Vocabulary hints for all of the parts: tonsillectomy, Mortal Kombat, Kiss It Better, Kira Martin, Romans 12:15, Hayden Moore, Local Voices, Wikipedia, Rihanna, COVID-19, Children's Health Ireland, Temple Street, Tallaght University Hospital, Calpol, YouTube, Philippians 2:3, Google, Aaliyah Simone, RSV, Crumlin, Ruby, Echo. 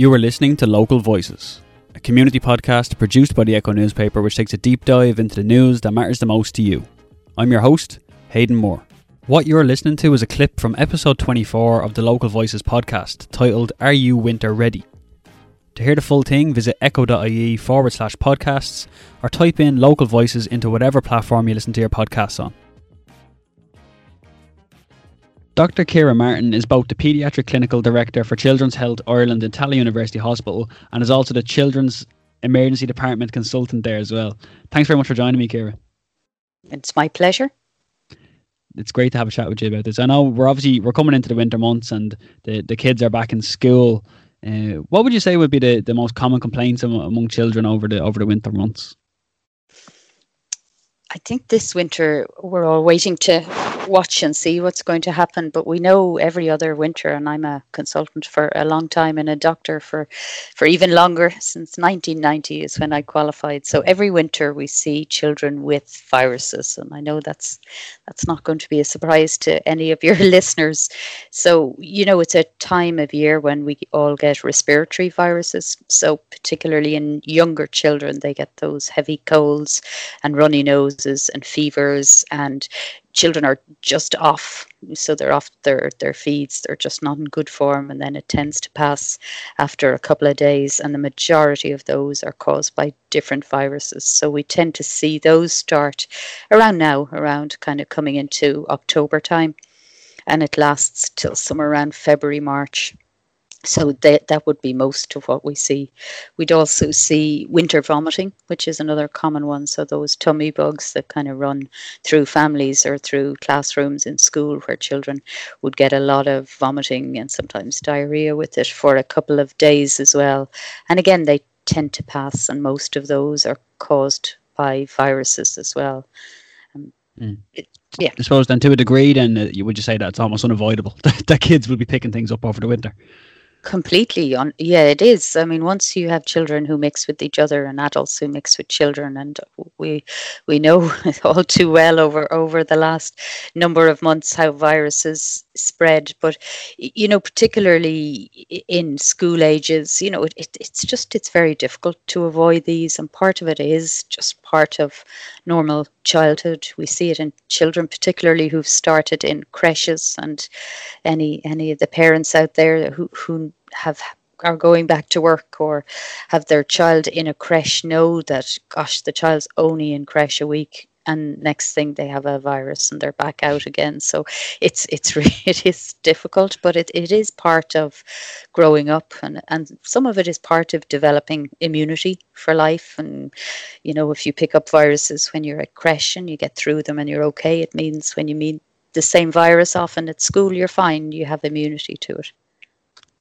You are listening to Local Voices, a community podcast produced by the Echo newspaper, which takes a deep dive into the news that matters the most to you. I'm your host, Hayden Moore. What you're listening to is a clip from episode 24 of the Local Voices podcast, titled Are You Winter Ready? To hear the full thing, visit echo.ie/podcasts or type in Local Voices into whatever platform you listen to your podcasts on. Dr. Kira Martin is both the Paediatric Clinical Director for Children's Health Ireland in Tallaght University Hospital and is also the Children's Emergency Department Consultant there as well. Thanks very much for joining me, Kira. It's my pleasure. It's great to have a chat with you about this. I know we're coming into the winter months and the kids are back in school. What would you say would be the most common complaints among children over the winter months? I think this winter we're all waiting to watch and see what's going to happen, but we know every other winter, and I'm a consultant for a long time and a doctor for even longer, since 1990 is when I qualified. So every winter we see children with viruses, and I know that's not going to be a surprise to any of your listeners. So, you know, it's a time of year when we all get respiratory viruses. So particularly in younger children, they get those heavy colds and runny nose and fevers, and children are just off, so they're off their feeds, they're just not in good form, and then it tends to pass after a couple of days, and the majority of those are caused by different viruses. So we tend to see those start around kind of coming into October time, and it lasts till somewhere around February, March. So that would be most of what we see. We'd also see winter vomiting, which is another common one. So those tummy bugs that kind of run through families or through classrooms in school, where children would get a lot of vomiting and sometimes diarrhea with it for a couple of days as well. And again, they tend to pass, and most of those are caused by viruses as well. I suppose then, to a degree, then would you say that's almost unavoidable that kids will be picking things up over the winter? Completely. Yeah, it is. I mean, once you have children who mix with each other and adults who mix with children, and we know all too well over the last number of months how viruses spread. But, you know, particularly in school ages, you know, it's very difficult to avoid these. And part of it is just part of normal childhood. We see it in children, particularly who've started in creches, and any of the parents out there who are going back to work or have their child in a creche know that, gosh, the child's only in creche a week, and next thing they have a virus and they're back out again. So it is difficult, but it is part of growing up, and some of it is part of developing immunity for life. And, you know, if you pick up viruses when you're at creche and you get through them and you're okay, it means when you meet the same virus often at school, you're fine, you have immunity to it.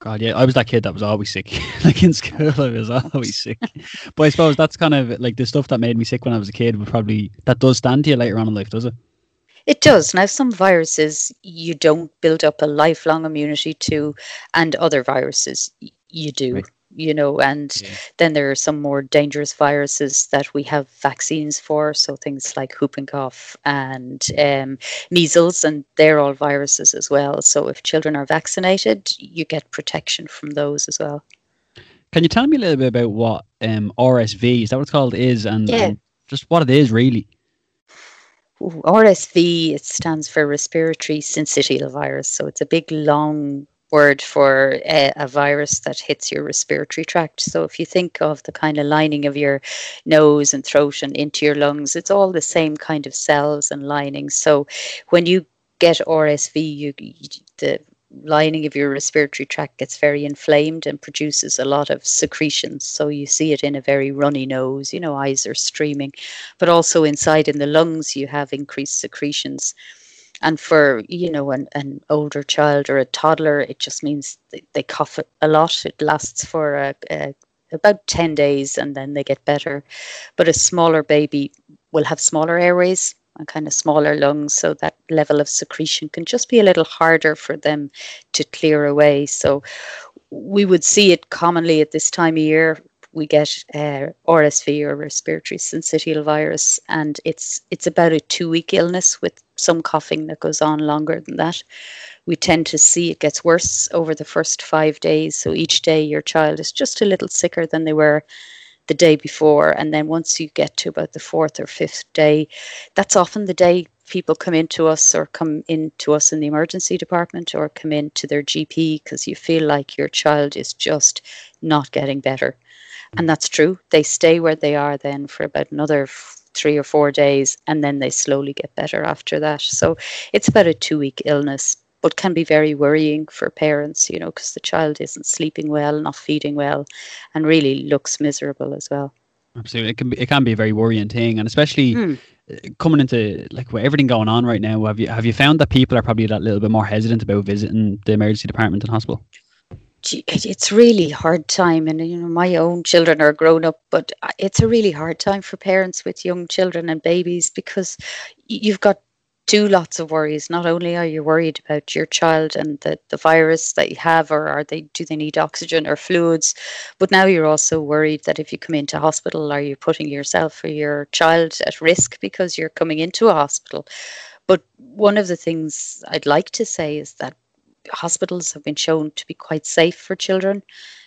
God, yeah, I was that kid that was always sick. Like in school, I was always sick. But I suppose that's kind of like the stuff that made me sick when I was a kid that does stand to you later on in life, does it? It does. Now, some viruses you don't build up a lifelong immunity to, and other viruses you do. Right. You know, and then there are some more dangerous viruses that we have vaccines for. So things like whooping cough and measles, and they're all viruses as well. So if children are vaccinated, you get protection from those as well. Can you tell me a little bit about what RSV, is that what it's called, is, and just what it is really? Ooh, RSV, it stands for respiratory syncytial virus. So it's a big, long word for a virus that hits your respiratory tract. So if you think of the kind of lining of your nose and throat and into your lungs, it's all the same kind of cells and linings. So when you get RSV, the lining of your respiratory tract gets very inflamed and produces a lot of secretions. So you see it in a very runny nose, you know, eyes are streaming, but also inside in the lungs, you have increased secretions. And for, you know, an older child or a toddler, it just means they cough a lot. It lasts for about 10 days and then they get better. But a smaller baby will have smaller airways and kind of smaller lungs. So that level of secretion can just be a little harder for them to clear away. So we would see it commonly at this time of year, we get RSV, or respiratory syncytial virus, and it's about a 2-week illness with some coughing that goes on longer than that. We tend to see it gets worse over the first 5 days. So each day your child is just a little sicker than they were the day before. And then once you get to about the 4th or 5th day, that's often the day people come into us, or come into us in the emergency department, or come into their GP, because you feel like your child is just not getting better. And that's true. They stay where they are then for about another 3 or 4 days, and then they slowly get better after that. So it's about a 2-week illness, but can be very worrying for parents, you know, because the child isn't sleeping well, not feeding well, and really looks miserable as well. Absolutely. It can be a very worrying thing, and especially coming into, like, with everything going on right now, have you found that people are probably a little bit more hesitant about visiting the emergency department and hospital? It's really hard time, and you know, my own children are grown up, but it's a really hard time for parents with young children and babies, because you've got two lots of worries. Not only are you worried about your child and the virus that you have, or do they need oxygen or fluids, but now you're also worried that if you come into hospital, are you putting yourself or your child at risk because you're coming into a hospital? But one of the things I'd like to say is that hospitals have been shown to be quite safe for children.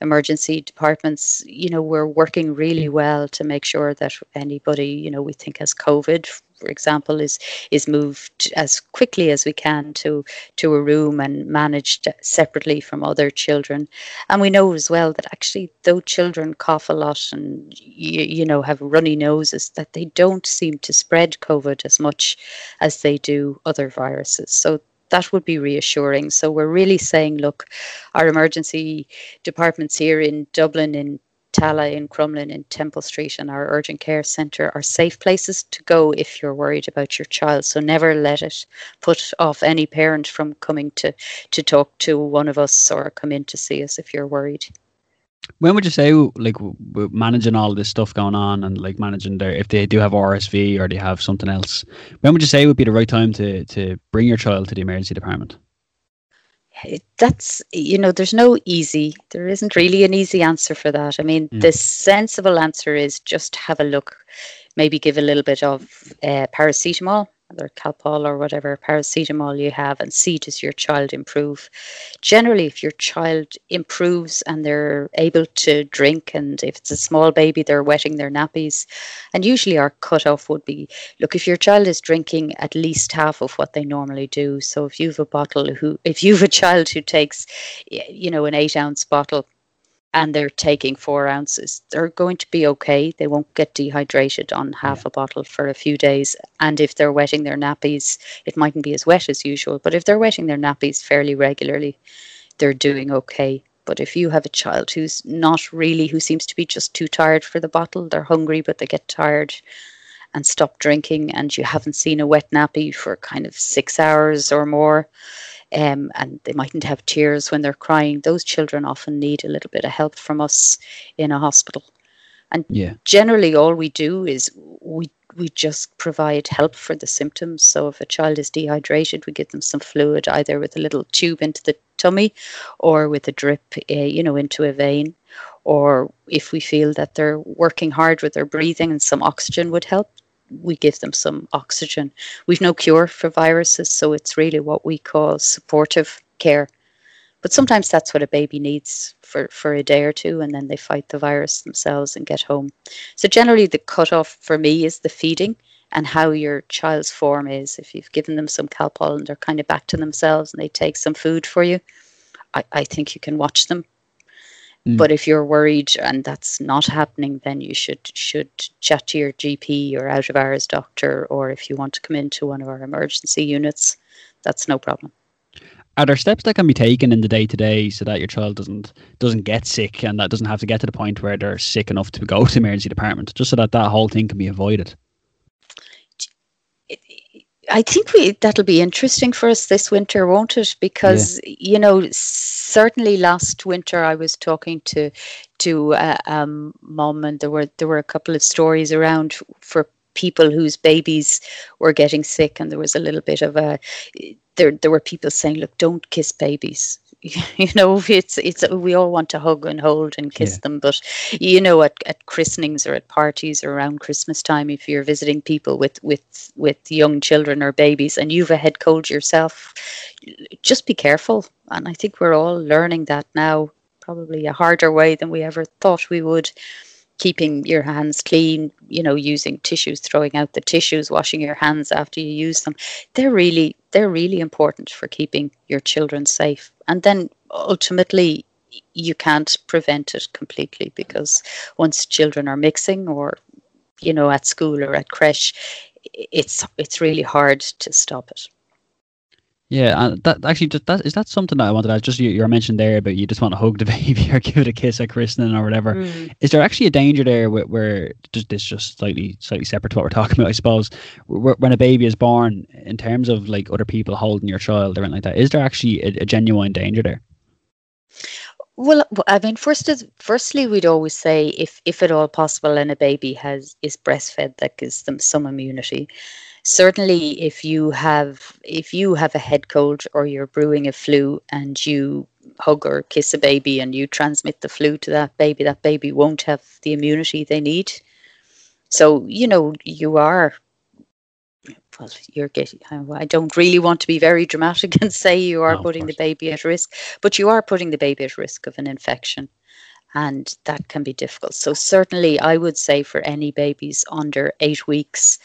Emergency departments, you know, we're working really well to make sure that anybody, you know, we think has COVID, for example, is moved as quickly as we can to a room and managed separately from other children. And we know as well that actually, though children cough a lot and, you know, have runny noses, that they don't seem to spread COVID as much as they do other viruses. So that would be reassuring. So we're really saying, look, our emergency departments here in Dublin, in Tallaght, in Crumlin, in Temple Street, and our urgent care centre are safe places to go if you're worried about your child. So never let it put off any parent from coming to talk to one of us, or come in to see us if you're worried. When would you say, like, managing all this stuff going on, and like managing their, if they do have RSV or they have something else, when would you say would be the right time to bring your child to the emergency department? That's, you know, there isn't really an easy answer for that. I mean, the sensible answer is just have a look, maybe give a little bit of paracetamol, or Calpol, or whatever paracetamol you have, and see, does your child improve? Generally, if your child improves and they're able to drink, and if it's a small baby, they're wetting their nappies, and usually our cutoff would be, look, if your child is drinking at least half of what they normally do, so if you've a child who takes, you know, an 8-ounce bottle, and they're taking 4 ounces, they're going to be okay. They won't get dehydrated on half a bottle for a few days. And if they're wetting their nappies, it mightn't be as wet as usual, but if they're wetting their nappies fairly regularly, they're doing okay. But if you have a child who seems to be just too tired for the bottle, they're hungry, but they get tired and stop drinking, and you haven't seen a wet nappy for kind of 6 hours or more, and they mightn't have tears when they're crying, those children often need a little bit of help from us in a hospital. And generally all we do is we just provide help for the symptoms. So if a child is dehydrated, we give them some fluid, either with a little tube into the tummy, or with a drip into a vein. Or if we feel that they're working hard with their breathing and some oxygen would help, we give them some oxygen. We've no cure for viruses, so it's really what we call supportive care. But sometimes that's what a baby needs for a day or two, and then they fight the virus themselves and get home. So generally the cutoff for me is the feeding and how your child's form is. If you've given them some Calpol and they're kind of back to themselves and they take some food for you, I think you can watch them. But if you're worried and that's not happening, then you should chat to your GP or out of hours doctor, or if you want to come into one of our emergency units, that's no problem. Are there steps that can be taken in the day to day so that your child doesn't get sick, and that doesn't have to get to the point where they're sick enough to go to the emergency department, just so that whole thing can be avoided? I think that'll be interesting for us this winter, won't it? Because, you know, certainly last winter I was talking to mum, and there were a couple of stories around for people whose babies were getting sick, and there was a little bit of there were people saying, look, don't kiss babies. you know, it's we all want to hug and hold and kiss them, but you know, at christenings or at parties or around Christmas time, if you're visiting people with young children or babies and you've a head cold yourself, just be careful. And I think we're all learning that now, probably a harder way than we ever thought we would. Keeping your hands clean, you know, using tissues, throwing out the tissues, washing your hands after you use them. They're really important for keeping your children safe. And then ultimately, you can't prevent it completely, because once children are mixing or, you know, at school or at creche, it's really hard to stop it. Yeah, and that actually, is that something that I wanted to ask? Just you mentioned there about you just want to hug the baby or give it a kiss at christening or whatever. Mm. Is there actually a danger there where just slightly separate to what we're talking about, I suppose, when a baby is born, in terms of like other people holding your child or anything like that, is there actually a genuine danger there? Well, I mean, firstly, we'd always say if at all possible and a baby is breastfed, that gives them some immunity. Certainly, if you have a head cold or you're brewing a flu and you hug or kiss a baby and you transmit the flu to that baby won't have the immunity they need. So, you know, I don't really want to be very dramatic and say you are putting the baby at risk, but you are putting the baby at risk of an infection. And that can be difficult. So certainly I would say for any babies under 8 weeks,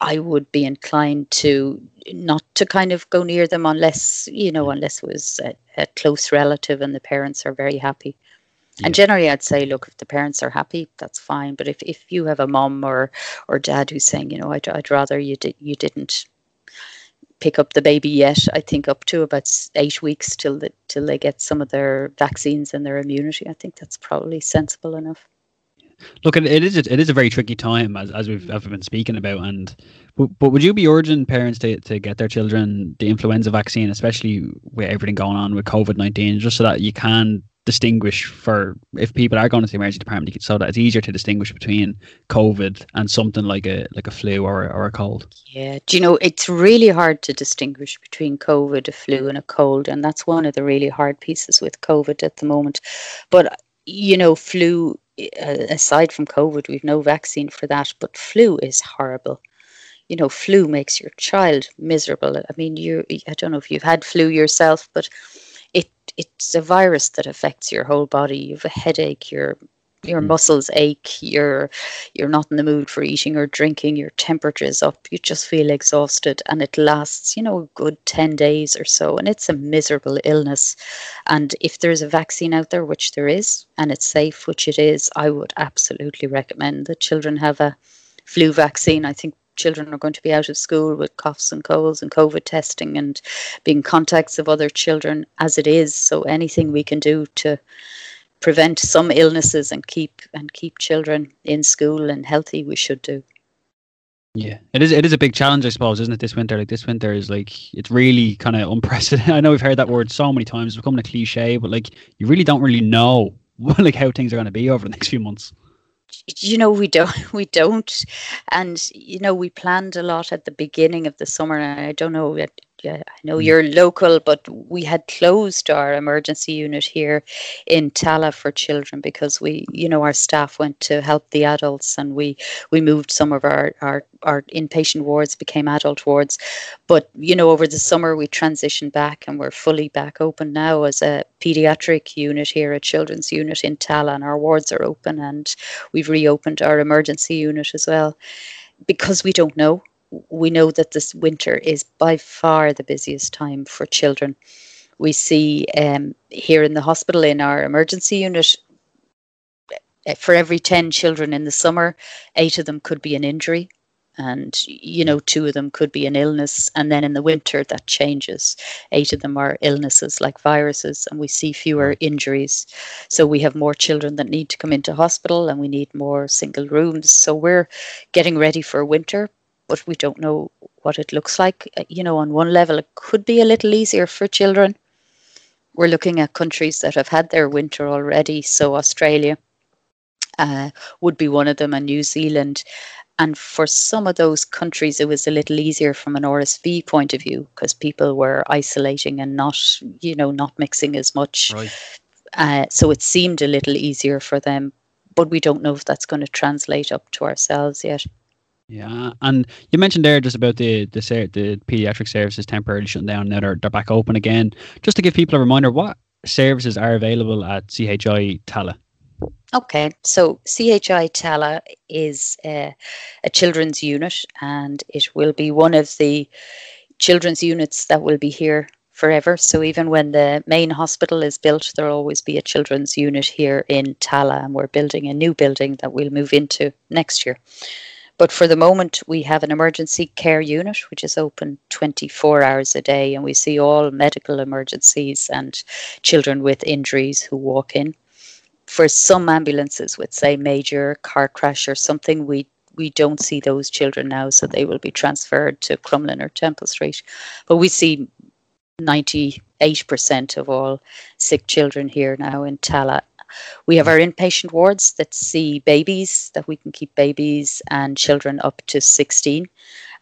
I would be inclined to not to kind of go near them unless it was a close relative and the parents are very happy. Yeah. And generally I'd say, look, if the parents are happy, that's fine. But if you have a mom or dad who's saying, you know, I'd rather you didn't pick up the baby yet, I think up to about 8 weeks till they get some of their vaccines and their immunity. I think that's probably sensible enough. Look, it is a very tricky time as we've been speaking about, but would you be urging parents to get their children the influenza vaccine, especially with everything going on with COVID-19, just so that you can distinguish for if people are going to the emergency department, so that it's easier to distinguish between COVID and something like a flu or a cold? Yeah, do you know, it's really hard to distinguish between COVID, a flu and a cold, and that's one of the really hard pieces with COVID at the moment. But you know, flu, aside from COVID, we've no vaccine for that, but flu is horrible. You know, flu makes your child miserable. I mean, I don't know if you've had flu yourself, but it's a virus that affects your whole body. You have a headache, your muscles ache, you're not in the mood for eating or drinking, your temperature is up, you just feel exhausted, and it lasts, you know, a good 10 days or so, and it's a miserable illness. And if there's a vaccine out there, which there is, and it's safe, which it is, I would absolutely recommend that children have a flu vaccine. I think children are going to be out of school with coughs and colds and COVID testing and being contacts of other children as it is. So anything we can do to prevent some illnesses and keep children in school and healthy, we should do. Yeah, it is a big challenge, I suppose, isn't it, this winter? Like, this winter is like, it's really kind of unprecedented. I know we've heard that word so many times, it's becoming a cliche, but like, you really don't really know like how things are going to be over the next few months. You know, we don't. And, you know, we planned a lot at the beginning of the summer. And I don't know, I know you're local, but we had closed our emergency unit here in Tallaght for children because we, you know, our staff went to help the adults, and we moved some of our inpatient wards became adult wards. But, you know, over the summer we transitioned back and we're fully back open now as a paediatric unit here, a children's unit in Tallaght, and our wards are open, and we've reopened our emergency unit as well because we don't know. We know that this winter is by far the busiest time for children. We see here in the hospital, in our emergency unit, for every 10 children in the summer, 8 of them could be an injury, and, you know, 2 of them could be an illness. And then in the winter, that changes. 8 of them are illnesses like viruses, and we see fewer injuries. So we have more children that need to come into hospital, and we need more single rooms. So we're getting ready for winter, but we don't know what it looks like. You know, on one level, it could be a little easier for children. We're looking at countries that have had their winter already. So Australia would be one of them, and New Zealand. And for some of those countries, it was a little easier from an RSV point of view because people were isolating and not mixing as much. Right. So it seemed a little easier for them. But we don't know if that's going to translate up to ourselves yet. Yeah, and you mentioned there just about the paediatric services temporarily shutting down. Now they're back open again. Just to give people a reminder, what services are available at CHI Tallaght? Okay, so CHI Tallaght is a children's unit, and it will be one of the children's units that will be here forever. So even when the main hospital is built, there'll always be a children's unit here in Tallaght, and we're building a new building that we'll move into next year. But for the moment, we have an emergency care unit, which is open 24 hours a day, and we see all medical emergencies and children with injuries who walk in. For some ambulances with, say, major car crash or something, we don't see those children now, so they will be transferred to Crumlin or Temple Street. But we see 98% of all sick children here now in Tallaght. We have our inpatient wards that see babies, that we can keep babies and children up to 16.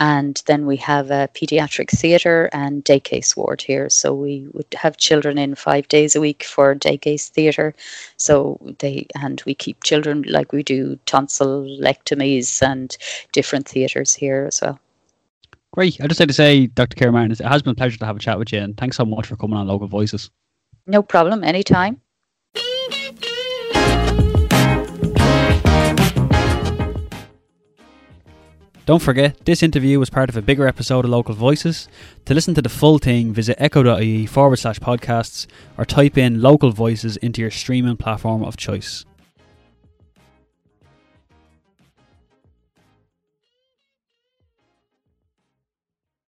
And then we have a paediatric theatre and day case ward here. So we would have children in 5 days a week for day case theatre. And we keep children, like we do tonsillectomies and different theatres here as well. Great. I'd just like to say, Dr. Kira Martin, it has been a pleasure to have a chat with you, and thanks so much for coming on Local Voices. No problem, anytime. Don't forget, this interview was part of a bigger episode of Local Voices. To listen to the full thing, visit echo.ie/podcasts or type in Local Voices into your streaming platform of choice.